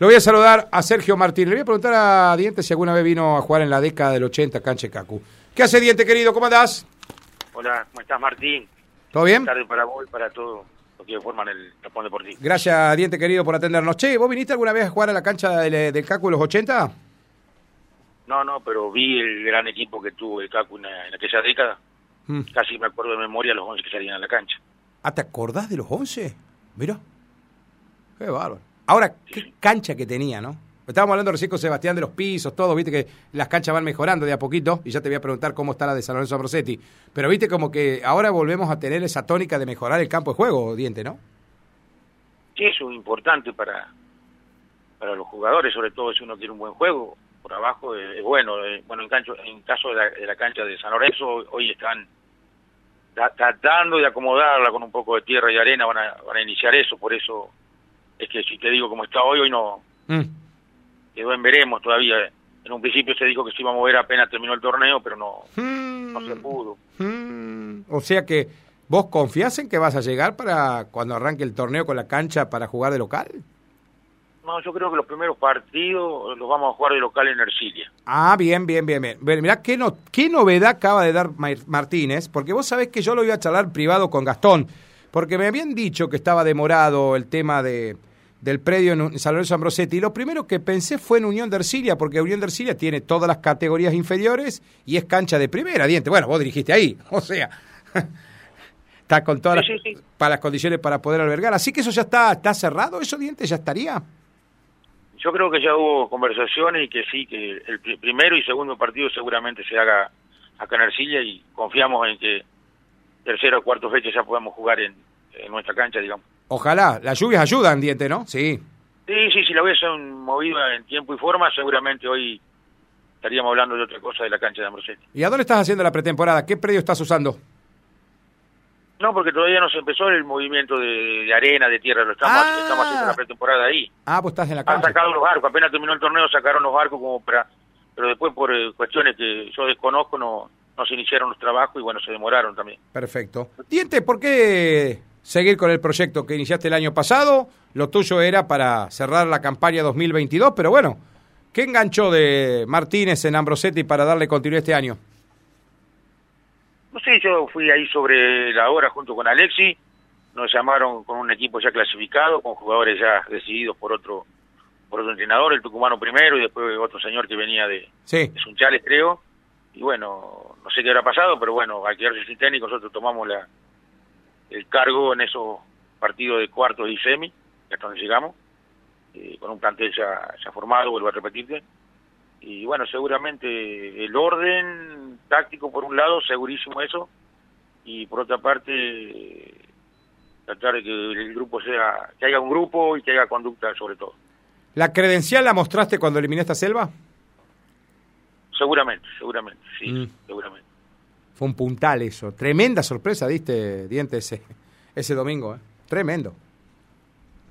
Lo voy a saludar a Sergio Martín. Le voy a preguntar a Diente si alguna vez vino a jugar en la década del 80 canche Cacu. ¿Qué hace, Diente, querido? ¿Cómo andás? Hola, ¿cómo estás, Martín? ¿Todo bien? Buenas tardes para vos y para todos los que forman el Japón Deportivo. Gracias, Diente, querido, por atendernos. Che, ¿vos viniste alguna vez a jugar a la cancha del Cacu de los 80? No, pero vi el gran equipo que tuvo el Cacu en aquella década. Casi me acuerdo de memoria los 11 que salían a la cancha. ¿Ah, te acordás de los 11? Mirá. Qué bárbaro. Ahora, qué cancha que tenía, ¿no? Estábamos hablando recién con Sebastián de los pisos, todo, viste que las canchas van mejorando de a poquito, y ya te voy a preguntar cómo está la de San Lorenzo Ambrosetti, pero viste como que ahora volvemos a tener esa tónica de mejorar el campo de juego, Diente, ¿no? Sí, eso es importante para los jugadores, sobre todo si uno quiere un buen juego, por abajo es bueno. En caso de la cancha de San Lorenzo, hoy están tratando de acomodarla con un poco de tierra y arena, van a iniciar eso, por eso... Es que si te digo cómo está hoy no... Quedó en veremos todavía. En un principio se dijo que se iba a mover apenas terminó el torneo, pero no se pudo. O sea que, ¿vos confiás en que vas a llegar para cuando arranque el torneo con la cancha para jugar de local? No, yo creo que los primeros partidos los vamos a jugar de local en Ercilia. Ah, bien. Mirá qué novedad acaba de dar Martínez, porque vos sabés que yo lo iba a charlar privado con Gastón, porque me habían dicho que estaba demorado el tema del predio en San Lorenzo Ambrosetti, y lo primero que pensé fue en Unión de Ercilia, porque Unión de Ercilia tiene todas las categorías inferiores y es cancha de primera, Diente. Bueno, vos dirigiste ahí, o sea, está con todas las condiciones para poder albergar. Así que eso ya está cerrado, eso, Diente, ya estaría. Yo creo que ya hubo conversaciones y que sí, que el primero y segundo partido seguramente se haga acá en Ercilia, y confiamos en que tercera o cuarta fecha ya podamos jugar en nuestra cancha, digamos. Ojalá. Las lluvias ayudan, Diente, ¿no? Sí. Sí, si la hubiesen movido en tiempo y forma, seguramente hoy estaríamos hablando de otra cosa de la cancha de Ambrosetti. ¿Y a dónde estás haciendo la pretemporada? ¿Qué predio estás usando? No, porque todavía no se empezó el movimiento de arena, de tierra. Estamos haciendo la pretemporada ahí. Ah, pues estás en la cancha. Han sacado los barcos. Apenas terminó el torneo, sacaron los barcos como para... Pero después, por cuestiones que yo desconozco, no se iniciaron los trabajos y bueno, se demoraron también. Perfecto. Diente, ¿por qué seguir con el proyecto que iniciaste el año pasado? Lo tuyo era para cerrar la campaña 2022, pero bueno, ¿qué enganchó de Martínez en Ambrosetti para darle continuidad este año? No sé, yo fui ahí sobre la hora junto con Alexi, nos llamaron con un equipo ya clasificado, con jugadores ya decididos por otro entrenador, el tucumano primero y después otro señor que venía de Sunchales, creo. Y bueno, no sé qué habrá pasado, pero bueno, al quedarse sin técnico, nosotros tomamos el cargo en esos partidos de cuartos y semi, hasta donde llegamos, con un plantel ya formado, vuelvo a repetirte. Y bueno, seguramente el orden táctico por un lado, segurísimo eso, y por otra parte, tratar de que el grupo sea, que haya un grupo y que haya conducta sobre todo. ¿La credencial la mostraste cuando eliminaste a Selva? Seguramente, sí, seguramente. Fue un puntal eso. Tremenda sorpresa diste, Diente, ese domingo, ¿eh? Tremendo.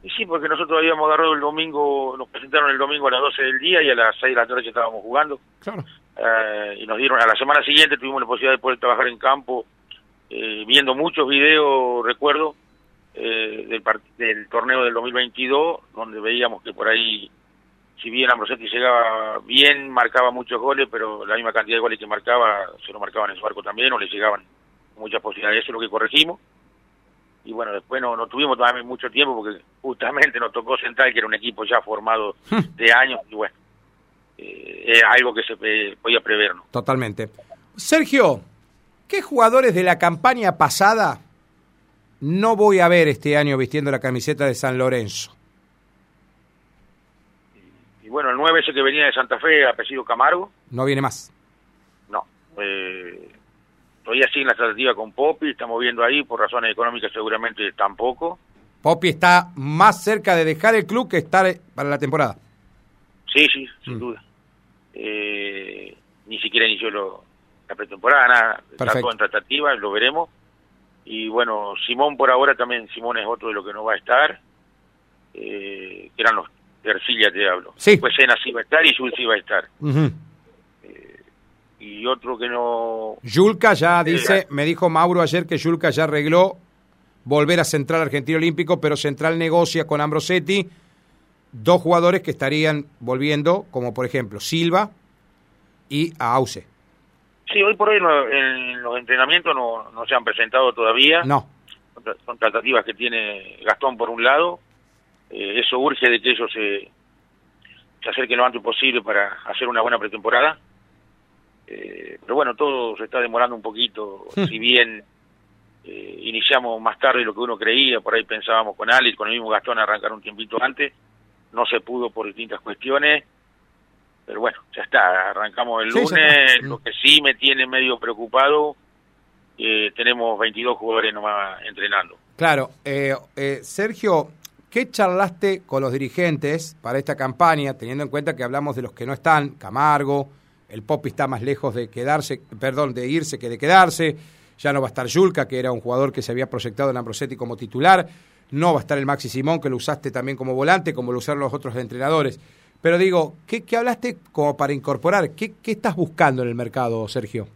Y sí, porque nosotros habíamos agarrado el domingo, nos presentaron el domingo a las 12 del día y a las 6 de la tarde estábamos jugando. Claro. Y nos dieron, a la semana siguiente tuvimos la posibilidad de poder trabajar en campo, viendo muchos videos, recuerdo, del torneo del 2022, donde veíamos que por ahí... Si bien Ambrosetti llegaba bien, marcaba muchos goles, pero la misma cantidad de goles que marcaba, se lo marcaban en su arco también, o le llegaban muchas posibilidades. Eso es lo que corregimos. Y bueno, después no tuvimos también mucho tiempo, porque justamente nos tocó Central, que era un equipo ya formado de años, y bueno, era algo que se podía prever, ¿no? Totalmente. Sergio, ¿qué jugadores de la campaña pasada no voy a ver este año vistiendo la camiseta de San Lorenzo? Y bueno, el 9 ese que venía de Santa Fe, apellido Camargo. ¿No viene más? No. Todavía sigue en la tratativa con Popi, estamos viendo ahí, por razones económicas seguramente tampoco. Popi está más cerca de dejar el club que estar para la temporada. Sí, sin duda. Ni siquiera inició la pretemporada, nada. Perfecto. Está todo en tratativa, lo veremos. Y bueno, Simón por ahora también, Simón es otro de lo que no va a estar. Que eran los... Ercilia te hablo. Sí. Pues Serna sí va a estar y Yulka sí va a estar. Y otro que no... Yulka ya dice, me dijo Mauro ayer que Yulka ya arregló volver a Central Argentino Olímpico, pero Central negocia con Ambrosetti dos jugadores que estarían volviendo, como por ejemplo Silva y Auce. Sí, hoy por hoy no, en los entrenamientos no se han presentado todavía. No. Son tratativas que tiene Gastón por un lado. Eso urge de que ellos se acerquen lo antes posible para hacer una buena pretemporada. Pero bueno, todo se está demorando un poquito. Si bien iniciamos más tarde de lo que uno creía, por ahí pensábamos con Alex, con el mismo Gastón arrancar un tiempito antes, no se pudo por distintas cuestiones, pero bueno, ya está, arrancamos el lunes. Lo que sí me tiene medio preocupado, tenemos 22 jugadores nomás entrenando. Claro. Sergio, ¿qué charlaste con los dirigentes para esta campaña, teniendo en cuenta que hablamos de los que no están? Camargo, el Popi está más lejos de quedarse, perdón, de irse que de quedarse. Ya no va a estar Yulka, que era un jugador que se había proyectado en Ambrosetti como titular. No va a estar el Maxi Simón, que lo usaste también como volante, como lo usaron los otros entrenadores. Pero digo, ¿qué hablaste como para incorporar? ¿Qué estás buscando en el mercado, Sergio?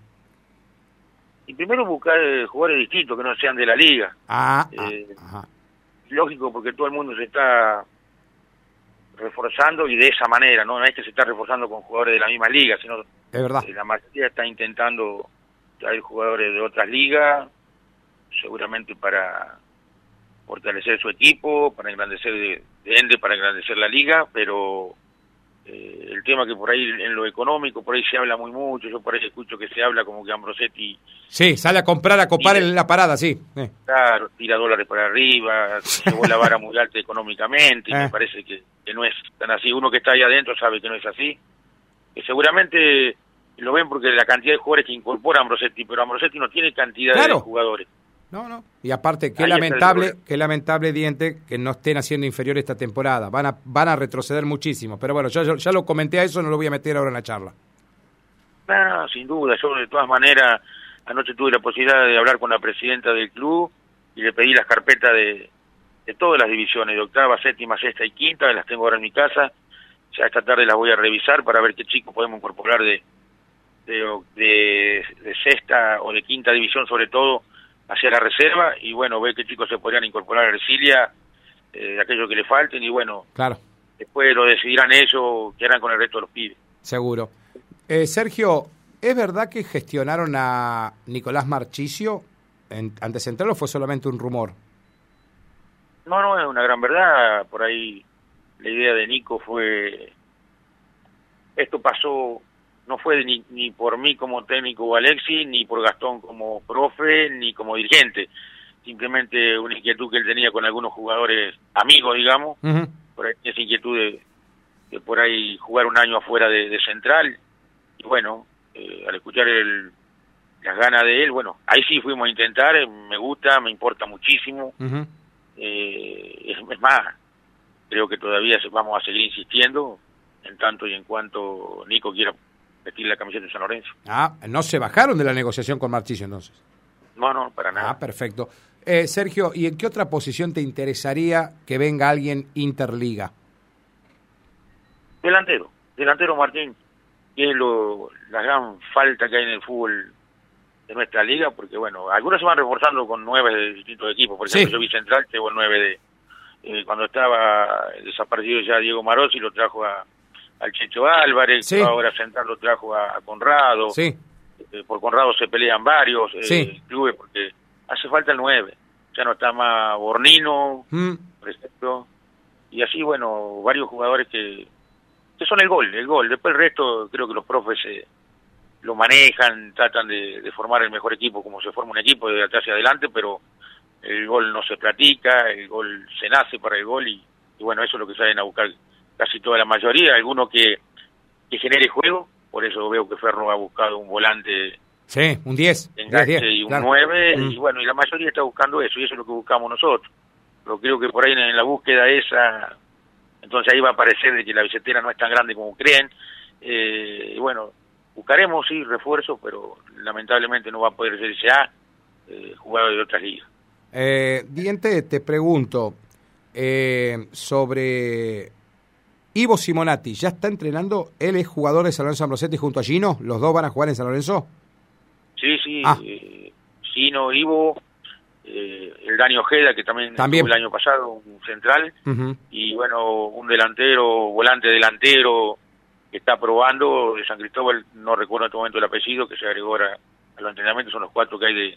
Y primero buscar jugadores distintos, que no sean de la liga. Ajá. Lógico, porque todo el mundo se está reforzando, y de esa manera, ¿no? No es que se está reforzando con jugadores de la misma liga, sino es verdad. La mayoría está intentando traer jugadores de otras ligas, seguramente para fortalecer su equipo, para engrandecer Ende, para engrandecer la liga, pero el tema que por ahí en lo económico, por ahí se habla muy mucho, yo por ahí escucho que se habla como que Ambrosetti... Sí, sale a comprar, a copar en la parada, sí. Claro, tira dólares para arriba, llevó la vara muy alta económicamente, y me parece que no es tan así. Uno que está ahí adentro sabe que no es así, que seguramente lo ven porque la cantidad de jugadores que incorpora Ambrosetti, pero Ambrosetti no tiene cantidad de jugadores. No. Y aparte, qué lamentable, Diente, que no estén haciendo inferior esta temporada. Van a retroceder muchísimo. Pero bueno, ya lo comenté a eso, no lo voy a meter ahora en la charla. No, sin duda. Yo, de todas maneras, anoche tuve la posibilidad de hablar con la presidenta del club y le pedí las carpetas de todas las divisiones, de octava, séptima, sexta y quinta, que las tengo ahora en mi casa. Ya esta tarde las voy a revisar para ver qué chicos podemos incorporar de sexta o de quinta división, sobre todo, hacia la reserva, y bueno, ver qué chicos se podrían incorporar a Ercilia, aquellos que le falten, y bueno, claro, después lo decidirán ellos, qué harán con el resto de los pibes. Seguro. Sergio, ¿es verdad que gestionaron a Nicolás Marchisio ante Central, o fue solamente un rumor? No, es una gran verdad. Por ahí la idea de Nico fue... Esto pasó... No fue ni por mí como técnico o Alexi, ni por Gastón como profe, ni como dirigente. Simplemente una inquietud que él tenía con algunos jugadores amigos, digamos. Uh-huh. Por ahí, esa inquietud de por ahí jugar un año afuera de Central. Y bueno, al escuchar las ganas de él, bueno, ahí sí fuimos a intentar. Me gusta, me importa muchísimo. Uh-huh. Es más, creo que todavía vamos a seguir insistiendo en tanto y en cuanto Nico quiera vestir la camiseta de San Lorenzo. ¿No se bajaron de la negociación con Marchisio entonces? No, para nada. Perfecto. Sergio, ¿y en qué otra posición te interesaría que venga alguien interliga? Delantero Martín, que es la gran falta que hay en el fútbol de nuestra liga, porque bueno, algunos se van reforzando con 9 de distintos equipos, por ejemplo, sí. Yo vi Central, llevo 9 de... cuando estaba desaparecido ya Diego Marossi, lo trajo al Checho Álvarez, sí. Ahora Central lo trajo a Conrado, sí. Por Conrado se pelean varios clubes, porque hace falta el 9, ya no está más Bornino, por ejemplo, y así, bueno, varios jugadores que son el gol, después el resto creo que los profes lo manejan, tratan de formar el mejor equipo, como se forma un equipo de atrás hacia adelante, pero el gol no se platica, el gol se nace para el gol, y bueno, eso es lo que salen a buscar casi toda la mayoría, alguno que genere juego, por eso veo que Ferro ha buscado un volante, sí, un 10, enganche 10, y un 9, claro. Y bueno, y la mayoría está buscando eso, y eso es lo que buscamos nosotros, pero creo que por ahí en la búsqueda esa, entonces ahí va a parecer de que la billetera no es tan grande como creen, y bueno, buscaremos sí refuerzos, pero lamentablemente no va a poder ser ya jugador de otras ligas. Diente, te pregunto sobre... Ivo Simonati, ¿ya está entrenando? Él es jugador de San Lorenzo Ambrosetti junto a Gino. ¿Los dos van a jugar en San Lorenzo? Sí. Gino, Ivo, el Dani Ojeda, que también el año pasado, un central, y bueno, un delantero, volante delantero, que está probando, de San Cristóbal, no recuerdo en este momento el apellido, que se agregó ahora a los entrenamientos, son los cuatro que hay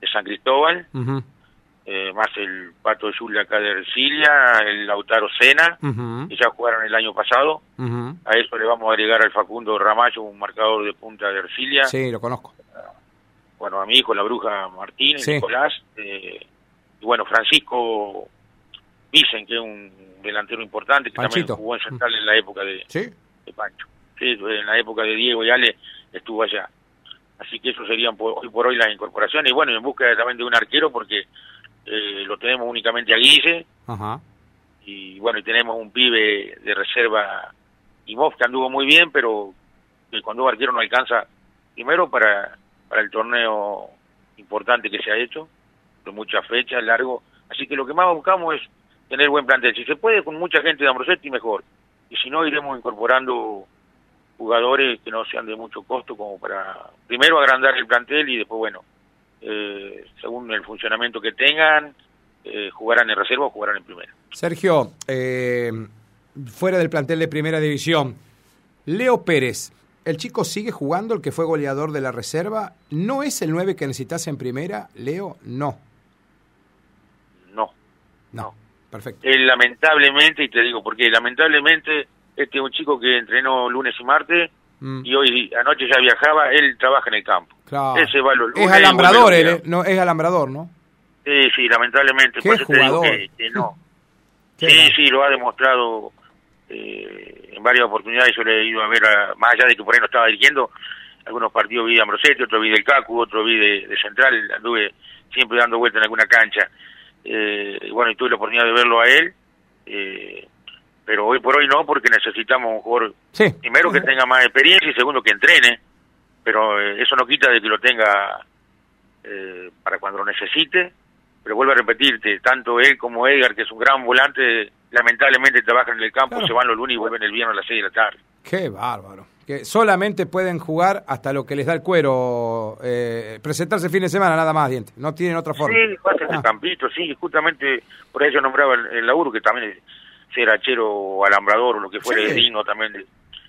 de San Cristóbal, más el Pato Yulka acá de Ercilia, el Lautaro Sena, que ya jugaron el año pasado, a eso le vamos a agregar al Facundo Ramallo, un marcador de punta de Ercilia. Sí, lo conozco. Bueno, a mi hijo, la Bruja Martínez, sí. Nicolás, y bueno, Francisco Vicen, que es un delantero importante, que Panchito también jugó en Central en la época de Pancho. Sí, en la época de Diego y Ale estuvo allá. Así que eso serían hoy por hoy las incorporaciones. Y bueno, en busca también de un arquero, porque lo tenemos únicamente a Guille. Ajá. Y bueno, y tenemos un pibe de reserva, Imov, que anduvo muy bien, pero cuando el arquero no alcanza, primero para el torneo importante que se ha hecho, con muchas fechas, largo. Así que lo que más buscamos es tener buen plantel. Si se puede, con mucha gente de Ambrosetti, mejor. Y si no, iremos incorporando jugadores que no sean de mucho costo, como para, primero, agrandar el plantel y después, bueno, según el funcionamiento que tengan, jugarán en reserva o jugarán en primera. Sergio, fuera del plantel de Primera División, Leo Pérez, ¿el chico sigue jugando, el que fue goleador de la reserva? ¿No es el 9 que necesitas en primera, Leo? No. No. Perfecto. Lamentablemente, y te digo por qué, lamentablemente, este es un chico que entrenó lunes y martes, y hoy anoche ya viajaba, él trabaja en el campo. Claro. Ese va los lunes, es alambrador, él, no, es alambrador, ¿no? Sí, lamentablemente. ¿Qué jugador? Te digo que no. Sí, lo ha demostrado. En varias oportunidades yo le he ido a ver, más allá de que por ahí no estaba dirigiendo, algunos partidos vi de Ambrosetti, otro vi del Cacu, otro vi de Central, anduve siempre dando vuelta en alguna cancha, y bueno, y tuve la oportunidad de verlo a él, pero hoy por hoy no, porque necesitamos un jugador, primero, que tenga más experiencia y segundo, que entrene, pero eso no quita de que lo tenga para cuando lo necesite. Pero vuelvo a repetirte, tanto él como Edgar, que es un gran volante, lamentablemente trabajan en el campo, claro. Se van los lunes y vuelven el viernes a las 6 de la tarde. ¡Qué bárbaro! Que solamente pueden jugar hasta lo que les da el cuero, presentarse el fin de semana, nada más, Diente. No tienen otra forma. Sí, pasan el campito, sí, justamente por eso nombraba el laburo, que también ser hachero, alambrador, o lo que fuera, es digno también,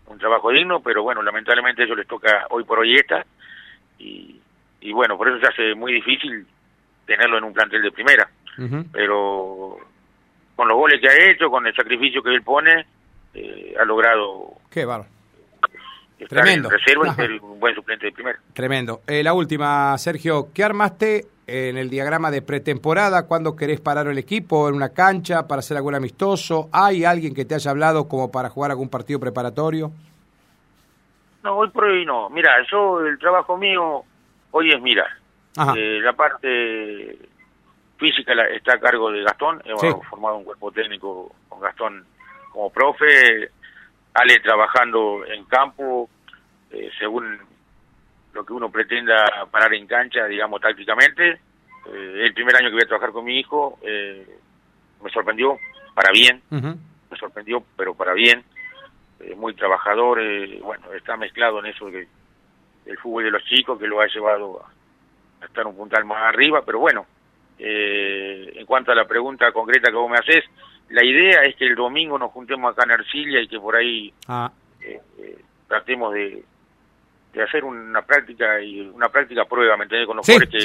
un trabajo digno, pero bueno, lamentablemente a ellos les toca hoy por hoy esta, y bueno, por eso se hace muy difícil tenerlo en un plantel de primera, pero con los goles que ha hecho, con el sacrificio que él pone, ha logrado estar tremendo en reserva y ser un buen suplente de primera. Tremendo. La última, Sergio, ¿qué armaste en el diagrama de pretemporada? ¿Cuándo querés parar el equipo? ¿En una cancha? ¿Para hacer algún amistoso? ¿Hay alguien que te haya hablado como para jugar algún partido preparatorio? No, hoy por hoy no. Mira, yo, el trabajo mío hoy es mirar. La parte física está a cargo de Gastón. Hemos formado un cuerpo técnico con Gastón como profe, Ale trabajando en campo, según lo que uno pretenda parar en cancha, digamos, tácticamente. El primer año que voy a trabajar con mi hijo, me sorprendió para bien, muy trabajador, bueno, está mezclado en eso que el fútbol de los chicos, que lo ha llevado a estar un puntal más arriba, pero bueno, en cuanto a la pregunta concreta que vos me hacés, la idea es que el domingo nos juntemos acá en Ercilia y que por ahí tratemos de hacer una práctica, y una práctica prueba, ¿me entendés? Con los jugadores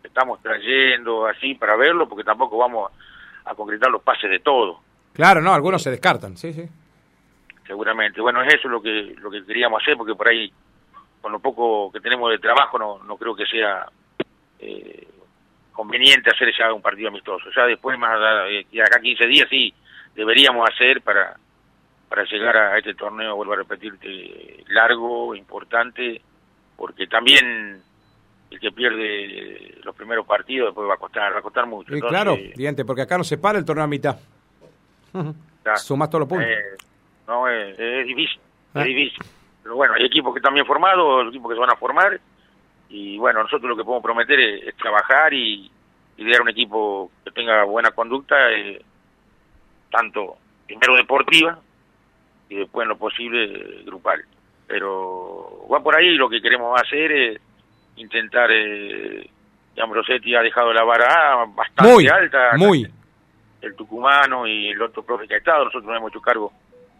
que estamos trayendo, así, para verlo, porque tampoco vamos a concretar los pases de todo. Claro, no, algunos se descartan, sí. Seguramente. Bueno, es eso lo que queríamos hacer, porque por ahí, con lo poco que tenemos de trabajo, no creo que sea conveniente hacer ya un partido amistoso. Ya después, más acá 15 días, sí, deberíamos hacer para llegar a este torneo, vuelvo a repetirte, largo, importante, porque también el que pierde los primeros partidos después va a costar mucho. Y entonces, claro, Diente, porque acá no se para el torneo a mitad. Sumás todos los puntos. No, es difícil, es difícil. Pero bueno, hay equipos que están bien formados, equipos que se van a formar, y bueno, nosotros lo que podemos prometer es trabajar y idear un equipo que tenga buena conducta, tanto primero deportiva y después en lo posible grupal. Pero va por ahí, lo que queremos hacer es intentar Ambrosetti ha dejado la vara bastante alta. El tucumano y el otro profe que ha estado, nosotros no hemos hecho cargo,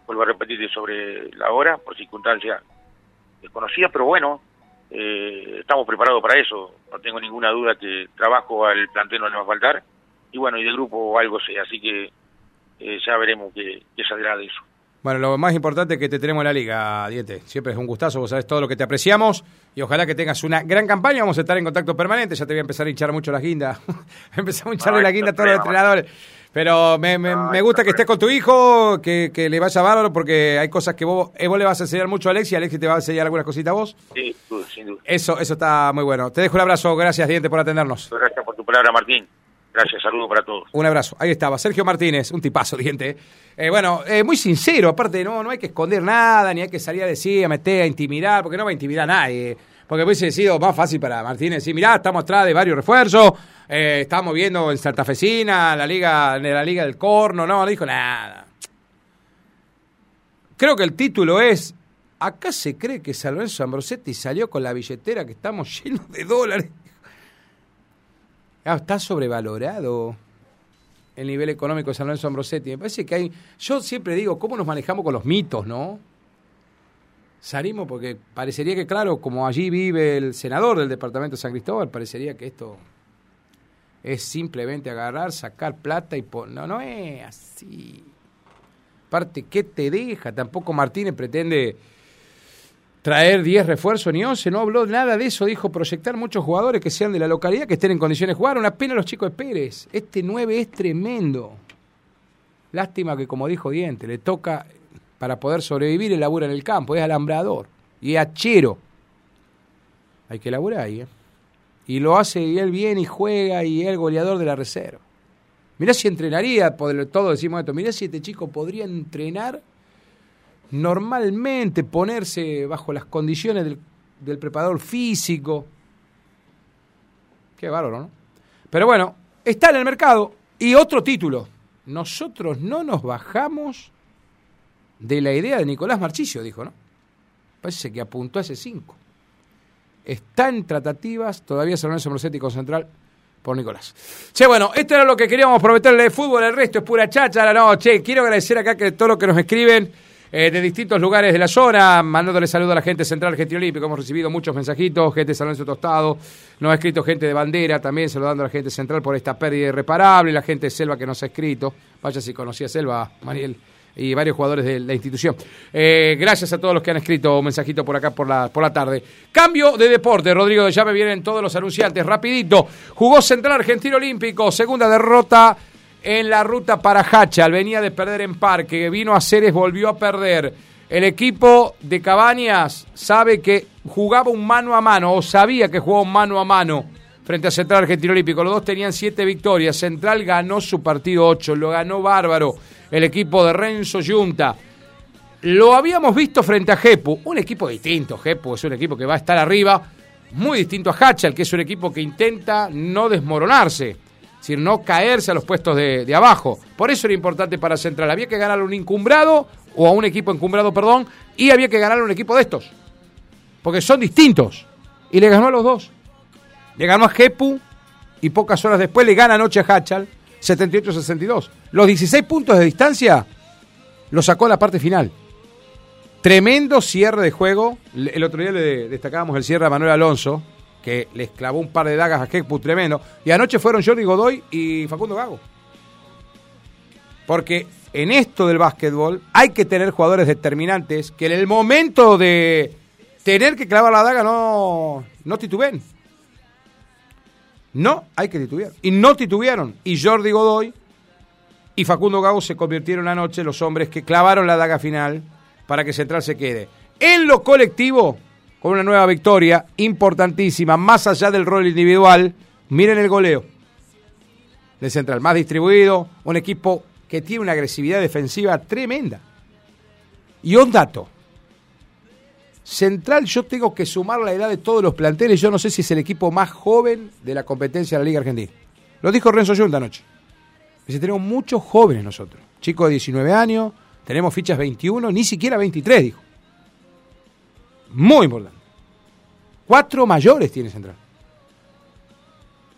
vuelvo a repetir, sobre la hora, por circunstancias desconocidas, pero bueno, estamos preparados para eso, no tengo ninguna duda que trabajo al plantel no le va a faltar, y bueno, y de grupo algo sea, así que ya veremos qué saldrá de eso. Bueno, lo más importante es que te tenemos en la Liga, Diente. Siempre es un gustazo, vos sabés todo lo que te apreciamos y ojalá que tengas una gran campaña. Vamos a estar en contacto permanente. Ya te voy a empezar a hinchar mucho las guindas. Empezamos a hincharle la guinda a todos los entrenadores. Pero me gusta que estés con tu hijo, que le vaya bárbaro, porque hay cosas que vos le vas a enseñar mucho a Alexi. Alexi te va a enseñar algunas cositas a vos. Sí, sin duda. Eso está muy bueno. Te dejo un abrazo. Gracias, Diente, por atendernos. Gracias por tu palabra, Martín. Gracias, saludo para todos. Un abrazo. Ahí estaba Sergio Martínez, un tipazo, Diente. Muy sincero, aparte no hay que esconder nada, ni hay que salir a decir, a meter, a intimidar, porque no va a intimidar a nadie. Porque hubiese sido más fácil para Martínez decir, mirá, estamos atrás de varios refuerzos, estamos viendo en Santafesina, la Liga del Corno, no dijo nada. Creo que el título es, acá se cree que San Lorenzo Ambrosetti salió con la billetera que estamos llenos de dólares. Está sobrevalorado el nivel económico de San Lorenzo Ambrosetti. Me parece que hay... Yo siempre digo, ¿cómo nos manejamos con los mitos, no? Salimos porque parecería que, claro, como allí vive el senador del departamento de San Cristóbal, parecería que esto es simplemente agarrar, sacar plata y poner... No es así. Aparte, ¿qué te deja? Tampoco Martínez pretende... traer 10 refuerzos ni 11, no habló nada de eso, dijo proyectar muchos jugadores que sean de la localidad, que estén en condiciones de jugar, una pena los chicos de Pérez, este 9 es tremendo, lástima que como dijo Diente, le toca para poder sobrevivir el laburo en el campo, es alambrador y es hachero, hay que laburar ahí, y lo hace y él viene y juega y es el goleador de la reserva, mirá si entrenaría, todos decimos esto, mirá si este chico podría entrenar normalmente, ponerse bajo las condiciones del preparador físico. Qué bárbaro, ¿no? Pero bueno, está en el mercado. Y otro título. Nosotros no nos bajamos de la idea de Nicolás Marchisio, dijo, ¿no? Parece que apuntó a ese 5. Está en tratativas, todavía San Lorenzo Ambrosetti con Central por Nicolás. Che, bueno, esto era lo que queríamos prometerle de fútbol, el resto es pura cháchara, no, che, quiero agradecer acá que todo lo que nos escriben de distintos lugares de la zona, mandándole saludos a la gente Central Argentino Olímpico, hemos recibido muchos mensajitos, gente de San Lorenzo Tostado, nos ha escrito gente de Bandera también, saludando a la gente Central por esta pérdida irreparable, la gente de Selva que nos ha escrito, vaya si conocía Selva, Mariel, y varios jugadores de la institución. Gracias a todos los que han escrito un mensajito por acá por la tarde. Cambio de deporte, Rodrigo, ya me vienen todos los anunciantes, rapidito, jugó Central Argentino Olímpico, segunda derrota en la ruta para Jáchal, venía de perder en Parque, vino a Ceres, volvió a perder. El equipo de Cabañas sabe que jugaba un mano a mano, o sabía que jugaba un mano a mano frente a Central Argentino Olímpico. Los dos tenían 7 victorias, Central ganó su partido 8, lo ganó bárbaro el equipo de Renzo Yunta. Lo habíamos visto frente a Jepu, un equipo distinto, Jepu es un equipo que va a estar arriba, muy distinto a Jáchal, que es un equipo que intenta no desmoronarse. Es decir, no caerse a los puestos de abajo. Por eso era importante para Central. Había que ganar a un encumbrado, o a un equipo encumbrado, perdón, y había que ganar a un equipo de estos. Porque son distintos. Y le ganó a los dos. Le ganó a Jepu y pocas horas después le gana anoche a Jáchal, 78-62. Los 16 puntos de distancia los sacó en la parte final. Tremendo cierre de juego. El otro día le destacábamos el cierre a Manuel Alonso, que les clavó un par de dagas a Jepu tremendo. Y anoche fueron Jordi Godoy y Facundo Gago. Porque en esto del básquetbol hay que tener jugadores determinantes que en el momento de tener que clavar la daga no titubeen. No hay que titubear. Y no titubearon. Y Jordi Godoy y Facundo Gago se convirtieron anoche los hombres que clavaron la daga final para que Central se quede. En lo colectivo, con una nueva victoria importantísima, más allá del rol individual, miren el goleo de Central, más distribuido, un equipo que tiene una agresividad defensiva tremenda. Y un dato, Central, yo tengo que sumar la edad de todos los planteles, yo no sé si es el equipo más joven de la competencia de la Liga Argentina. Lo dijo Renzo Yunta anoche. Dice, tenemos muchos jóvenes nosotros, chicos de 19 años, tenemos fichas 21, ni siquiera 23, dijo. Muy importante. 4 mayores tiene Central.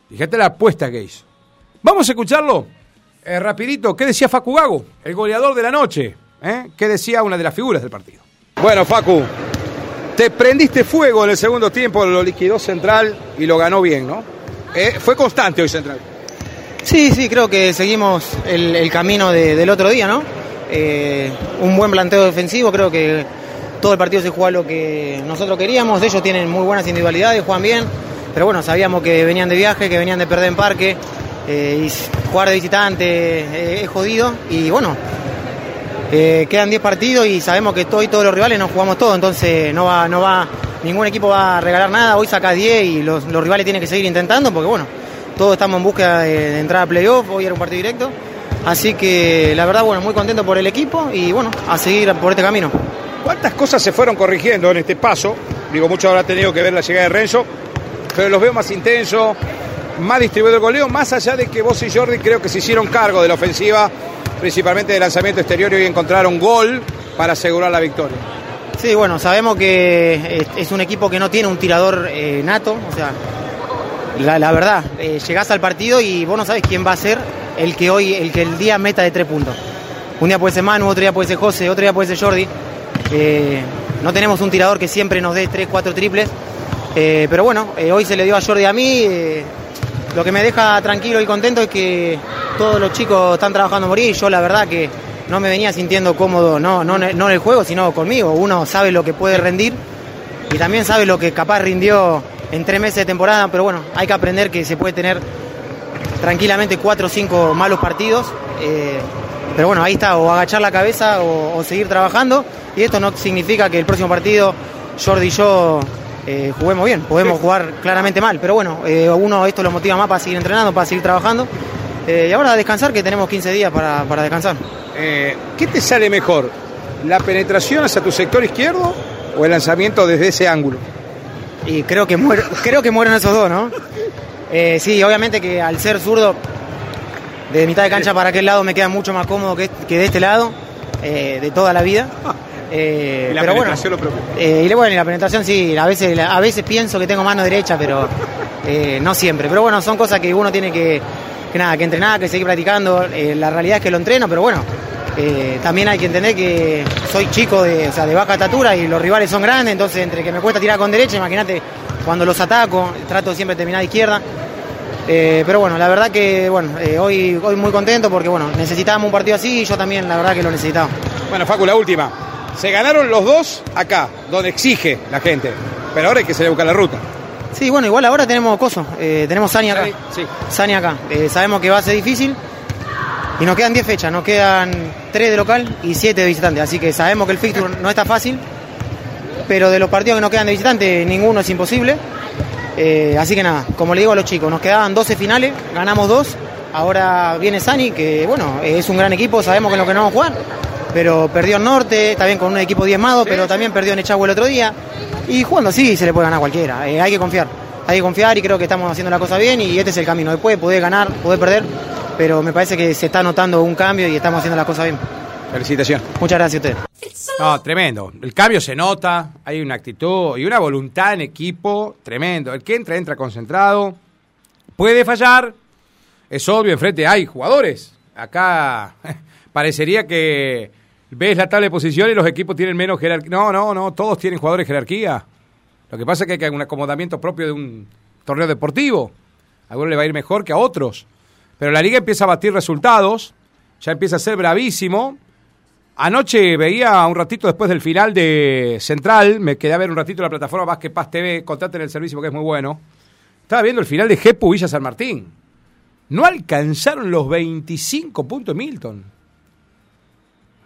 Fíjate la apuesta que hizo. Vamos a escucharlo rapidito. ¿Qué decía Facu Gago, el goleador de la noche? ¿Qué decía una de las figuras del partido? Bueno, Facu, te prendiste fuego en el segundo tiempo, lo liquidó Central y lo ganó bien, ¿no? Fue constante hoy Central. Sí, creo que seguimos el camino del otro día, ¿no? Un buen planteo defensivo, creo que todo el partido se jugó a lo que nosotros queríamos. Ellos tienen muy buenas individualidades, juegan bien, pero bueno, sabíamos que venían de viaje, que venían de perder en Parque, y jugar de visitante es jodido, y bueno, quedan 10 partidos y sabemos que hoy todos los rivales nos jugamos todo, entonces ningún equipo va a regalar nada. Hoy saca 10 y los rivales tienen que seguir intentando, porque bueno, todos estamos en búsqueda de entrar a playoff. Hoy era un partido directo. Así que la verdad, bueno, muy contento por el equipo y bueno, a seguir por este camino. ¿Cuántas cosas se fueron corrigiendo en este paso? Digo, mucho habrá tenido que ver la llegada de Renzo, pero los veo más intensos, más distribuido el goleo, más allá de que vos y Jordi creo que se hicieron cargo de la ofensiva, principalmente de lanzamiento exterior, y encontraron gol para asegurar la victoria. Sí, bueno, sabemos que es un equipo que no tiene un tirador nato, o sea, la verdad, llegás al partido y vos no sabés quién va a ser el día meta de 3 puntos. Un día puede ser Manu, otro día puede ser José, otro día puede ser Jordi. No tenemos un tirador que siempre nos dé 3-4 triples, pero bueno, hoy se le dio a Jordi, a mí. Lo que me deja tranquilo y contento es que todos los chicos están trabajando a morir, y yo la verdad que no me venía sintiendo cómodo, no en el juego, sino conmigo. Uno sabe lo que puede rendir y también sabe lo que capaz rindió en 3 meses de temporada, pero bueno, hay que aprender que se puede tener tranquilamente 4 o 5 malos partidos, pero bueno, ahí está, o agachar la cabeza o seguir trabajando, y esto no significa que el próximo partido Jordi y yo juguemos bien. Podemos jugar claramente mal, pero bueno, uno esto lo motiva más para seguir entrenando, para seguir trabajando, y ahora a descansar, que tenemos 15 días para descansar. ¿Qué te sale mejor? ¿La penetración hacia tu sector izquierdo o el lanzamiento desde ese ángulo? Y creo que mueren esos dos, ¿no? Sí, obviamente que al ser zurdo, de mitad de cancha para aquel lado me queda mucho más cómodo que de este lado, de toda la vida. Y la pero penetración bueno, lo preocupa. Y la penetración sí, a veces pienso que tengo mano derecha, pero no siempre. Pero bueno, son cosas que uno tiene que entrenar, que seguir practicando. La realidad es que lo entreno, pero bueno, también hay que entender que soy chico, de baja estatura, y los rivales son grandes, entonces entre que me cuesta tirar con derecha, imagínate cuando los ataco, trato siempre de terminar a izquierda, pero bueno, la verdad que bueno, hoy muy contento porque bueno, necesitábamos un partido así, y yo también la verdad que lo necesitaba. Bueno, Facu, la última, se ganaron los dos acá, donde exige la gente, pero ahora hay que se le busca la ruta. Sí, bueno, igual ahora tenemos cosas, tenemos Sani acá, sí. Sani acá, sabemos que va a ser difícil. Y nos quedan 10 fechas, nos quedan 3 de local y 7 de visitante. Así que sabemos que el fixture no está fácil, pero de los partidos que nos quedan de visitante, ninguno es imposible. Así que nada, como le digo a los chicos, nos quedaban 12 finales, ganamos 2. Ahora viene Sani, que bueno, es un gran equipo, sabemos que es lo que no vamos a jugar. Pero perdió en Norte, también con un equipo diezmado, pero también perdió en Echagüe el otro día. Y jugando así se le puede ganar a cualquiera, hay que confiar, y creo que estamos haciendo la cosa bien, y este es el camino. Después podés ganar, podés perder, pero me parece que se está notando un cambio y estamos haciendo las cosas bien. Felicitación. Muchas gracias a ustedes. No, tremendo. El cambio se nota, hay una actitud y una voluntad en equipo tremendo. El que entra concentrado, puede fallar, es obvio, enfrente hay jugadores. Acá parecería que ves la tabla de posiciones y los equipos tienen menos jerarquía. No, todos tienen jugadores de jerarquía. Lo que pasa es que hay un acomodamiento propio de un torneo deportivo. A algunos le va a ir mejor que a otros. Pero la liga empieza a batir resultados, ya empieza a ser bravísimo. Anoche veía un ratito después del final de Central, me quedé a ver un ratito la plataforma Vázquez Paz TV, contraten el servicio porque es muy bueno. Estaba viendo el final de Jepu Villa San Martín. No alcanzaron los 25 puntos Milton.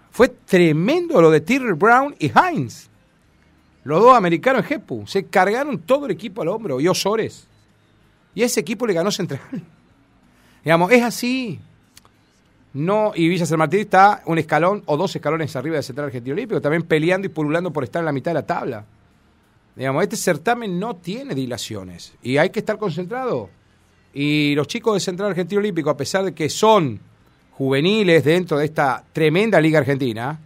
Fue tremendo lo de Tyrrell Brown y Hines. Los dos americanos en Jepu. Se cargaron todo el equipo al hombro, y Osores. Y ese equipo le ganó Central. Digamos, es así. No, y Villa San Martín está un escalón o 2 escalones arriba de Central Argentino Olímpico, también peleando y pululando por estar en la mitad de la tabla. Digamos, este certamen no tiene dilaciones y hay que estar concentrado. Y los chicos de Central Argentino Olímpico, a pesar de que son juveniles dentro de esta tremenda Liga Argentina,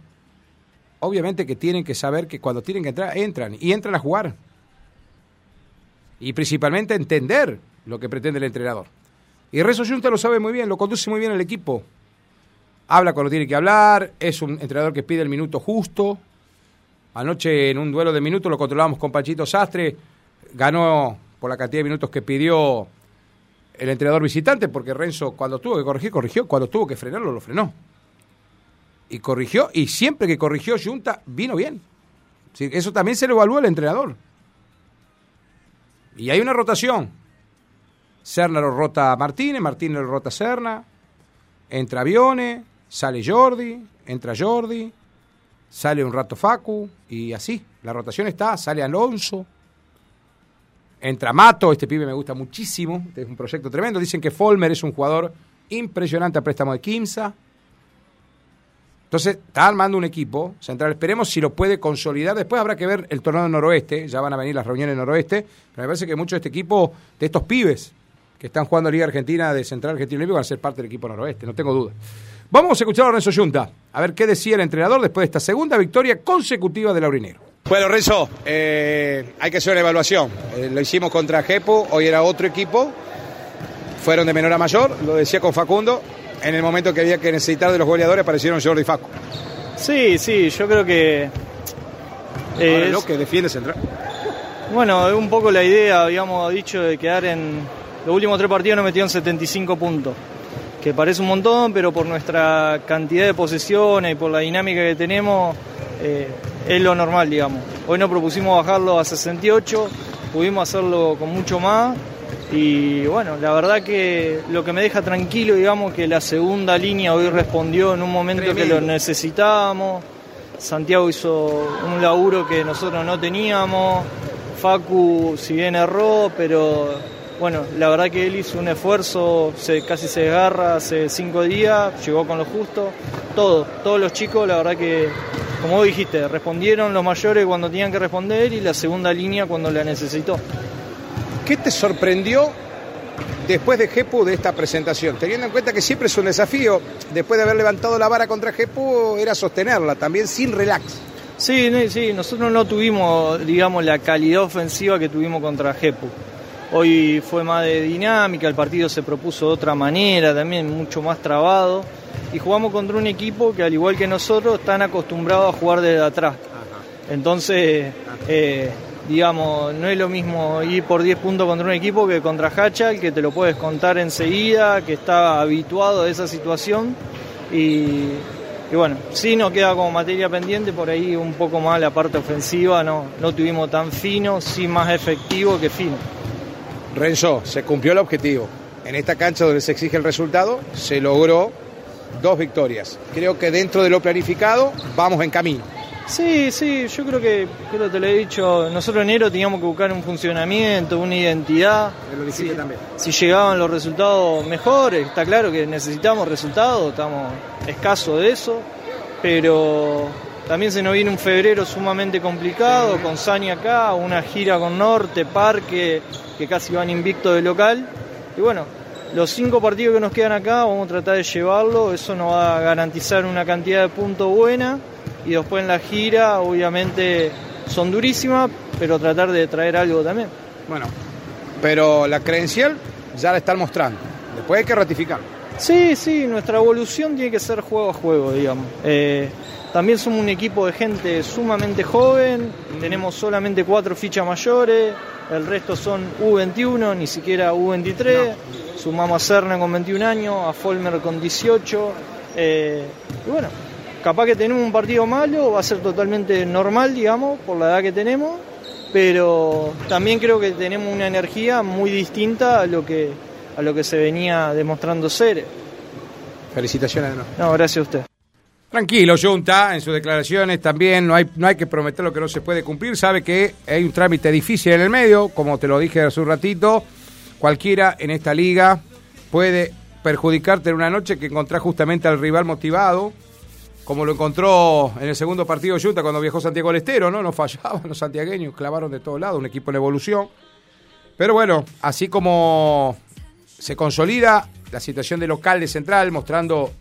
obviamente que tienen que saber que cuando tienen que entrar, entran a jugar. Y principalmente entender lo que pretende el entrenador. Y Renzo Yunta lo sabe muy bien, lo conduce muy bien al equipo. Habla cuando tiene que hablar, es un entrenador que pide el minuto justo. Anoche en un duelo de minutos lo controlábamos con Pachito Sastre, ganó por la cantidad de minutos que pidió el entrenador visitante, porque Renzo cuando tuvo que corregir, corrigió, cuando tuvo que frenarlo, lo frenó. Y corrigió, y siempre que corrigió Yunta vino bien. Sí, eso también se le evalúa al entrenador. Y hay una rotación. Serna lo rota a Martínez, Martínez lo rota a Serna, entra Avione, sale Jordi, entra Jordi, sale un rato Facu, y así, la rotación está, sale Alonso, entra Mato, este pibe me gusta muchísimo, este es un proyecto tremendo, dicen que Folmer es un jugador impresionante a préstamo de Quimsa. Entonces, está armando un equipo central. Esperemos si lo puede consolidar. Después habrá que ver el torneo del Noroeste. Ya van a venir las reuniones del Noroeste. Pero me parece que mucho de este equipo, de estos pibes que están jugando Liga Argentina de Central Argentino Olímpico, van a ser parte del equipo Noroeste. No tengo duda. Vamos a escuchar a Renzo Yunta. A ver qué decía el entrenador después de esta segunda victoria consecutiva del Aurinegro. Bueno, Renzo, hay que hacer una evaluación. Lo hicimos contra Jepu. Hoy era otro equipo. Fueron de menor a mayor. Lo decía con Facundo. En el momento que había que necesitar de los goleadores aparecieron Jordi y Facu. Sí, yo creo que... es lo que defiende Central. Bueno, un poco la idea, habíamos dicho, de quedar en... Los últimos 3 partidos nos metieron 75 puntos, que parece un montón, pero por nuestra cantidad de posesiones y por la dinámica que tenemos, es lo normal, digamos. Hoy nos propusimos bajarlo a 68, pudimos hacerlo con mucho más. Y bueno, la verdad que lo que me deja tranquilo, digamos, que la segunda línea hoy respondió en un momento tremendo, que lo necesitábamos. Santiago hizo un laburo que nosotros no teníamos. Facu, si bien erró, pero bueno, la verdad que él hizo un esfuerzo, casi se desgarra hace 5 días, llegó con lo justo. Todos los chicos, la verdad que, como vos dijiste, respondieron los mayores cuando tenían que responder y la segunda línea cuando la necesitó. ¿Qué te sorprendió después de Jepu de esta presentación? Teniendo en cuenta que siempre es un desafío, después de haber levantado la vara contra Jepu, era sostenerla, también sin relax. Sí, nosotros no tuvimos, digamos, la calidad ofensiva que tuvimos contra Jepu. Hoy fue más de dinámica, el partido se propuso de otra manera, también mucho más trabado. Y jugamos contra un equipo que, al igual que nosotros, están acostumbrados a jugar desde atrás. Entonces... digamos, no es lo mismo ir por 10 puntos contra un equipo que contra Jáchal, que te lo puedes contar enseguida, que está habituado a esa situación. Y bueno, sí nos queda como materia pendiente, por ahí un poco más la parte ofensiva, no tuvimos tan fino, sí más efectivo que fino. Renzo, se cumplió el objetivo. En esta cancha donde se exige el resultado, se logró 2 victorias. Creo que dentro de lo planificado, vamos en camino. Sí, yo creo que te lo he dicho, nosotros en enero teníamos que buscar un funcionamiento, una identidad. Si llegaban los resultados mejores, está claro que necesitamos resultados, estamos escasos de eso, pero también se nos viene un febrero sumamente complicado, con Sani acá, una gira con Norte, Parque, que casi van invictos de local, y bueno, los 5 partidos que nos quedan acá vamos a tratar de llevarlo, eso nos va a garantizar una cantidad de puntos buena. Y después en la gira, obviamente, son durísimas, pero tratar de traer algo también. Bueno, pero la credencial ya la están mostrando. Después hay que ratificar. Sí, nuestra evolución tiene que ser juego a juego, digamos. También somos un equipo de gente sumamente joven, tenemos solamente 4 fichas mayores, el resto son U21, ni siquiera U23. No. Sumamos a Serna con 21 años, a Folmer con 18, y bueno... Capaz que tenemos un partido malo, va a ser totalmente normal, digamos, por la edad que tenemos, pero también creo que tenemos una energía muy distinta a lo que se venía demostrando ser. Felicitaciones. No, gracias a usted. Tranquilo, Yunta, en sus declaraciones también no hay que prometer lo que no se puede cumplir, sabe que hay un trámite difícil en el medio, como te lo dije hace un ratito, cualquiera en esta liga puede perjudicarte en una noche que encontrás justamente al rival motivado, como lo encontró en el segundo partido Yunta cuando viajó Santiago del Estero, ¿no? No fallaban los santiagueños, clavaron de todos lados, un equipo en evolución. Pero bueno, así como se consolida la situación de local de Central, mostrando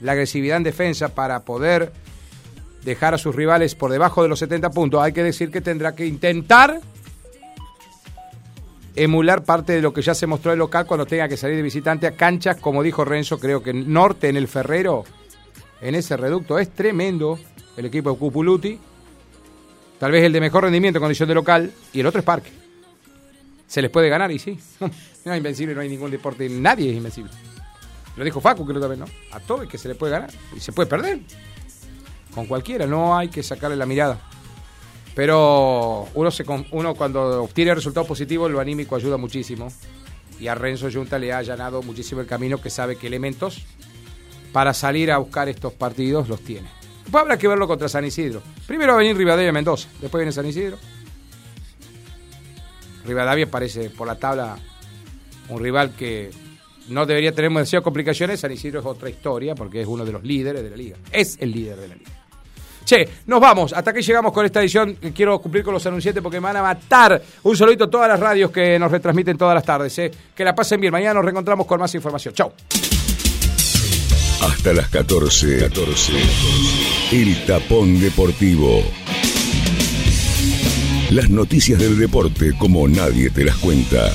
la agresividad en defensa para poder dejar a sus rivales por debajo de los 70 puntos, hay que decir que tendrá que intentar emular parte de lo que ya se mostró el local cuando tenga que salir de visitante a canchas, como dijo Renzo, creo que norte en el Ferrero, en ese reducto. Es tremendo el equipo de Cupuluti, tal vez el de mejor rendimiento en condición de local, y el otro es Parque. Se les puede ganar, y sí. No es invencible, no hay ningún deporte, nadie es invencible. Lo dijo Facu, creo también, ¿no? A todo el que se le puede ganar, y se puede perder. Con cualquiera, no hay que sacarle la mirada. Pero uno cuando obtiene resultados positivos, lo anímico ayuda muchísimo. Y a Renzo Yunta le ha allanado muchísimo el camino, que sabe que elementos para salir a buscar estos partidos los tiene. Después habrá que verlo contra San Isidro. Primero va a venir Rivadavia y Mendoza, después viene San Isidro. Rivadavia parece por la tabla un rival que no debería tener demasiadas complicaciones. San Isidro es otra historia porque es uno de los líderes de la liga. Es el líder de la liga. Che, nos vamos. Hasta aquí llegamos con esta edición. Quiero cumplir con los anunciantes porque me van a matar. Un saludito a todas las radios que nos retransmiten todas las tardes. Que la pasen bien. Mañana nos reencontramos con más información. Chau. Hasta las 14. El Tapón Deportivo. Las noticias del deporte como nadie te las cuenta.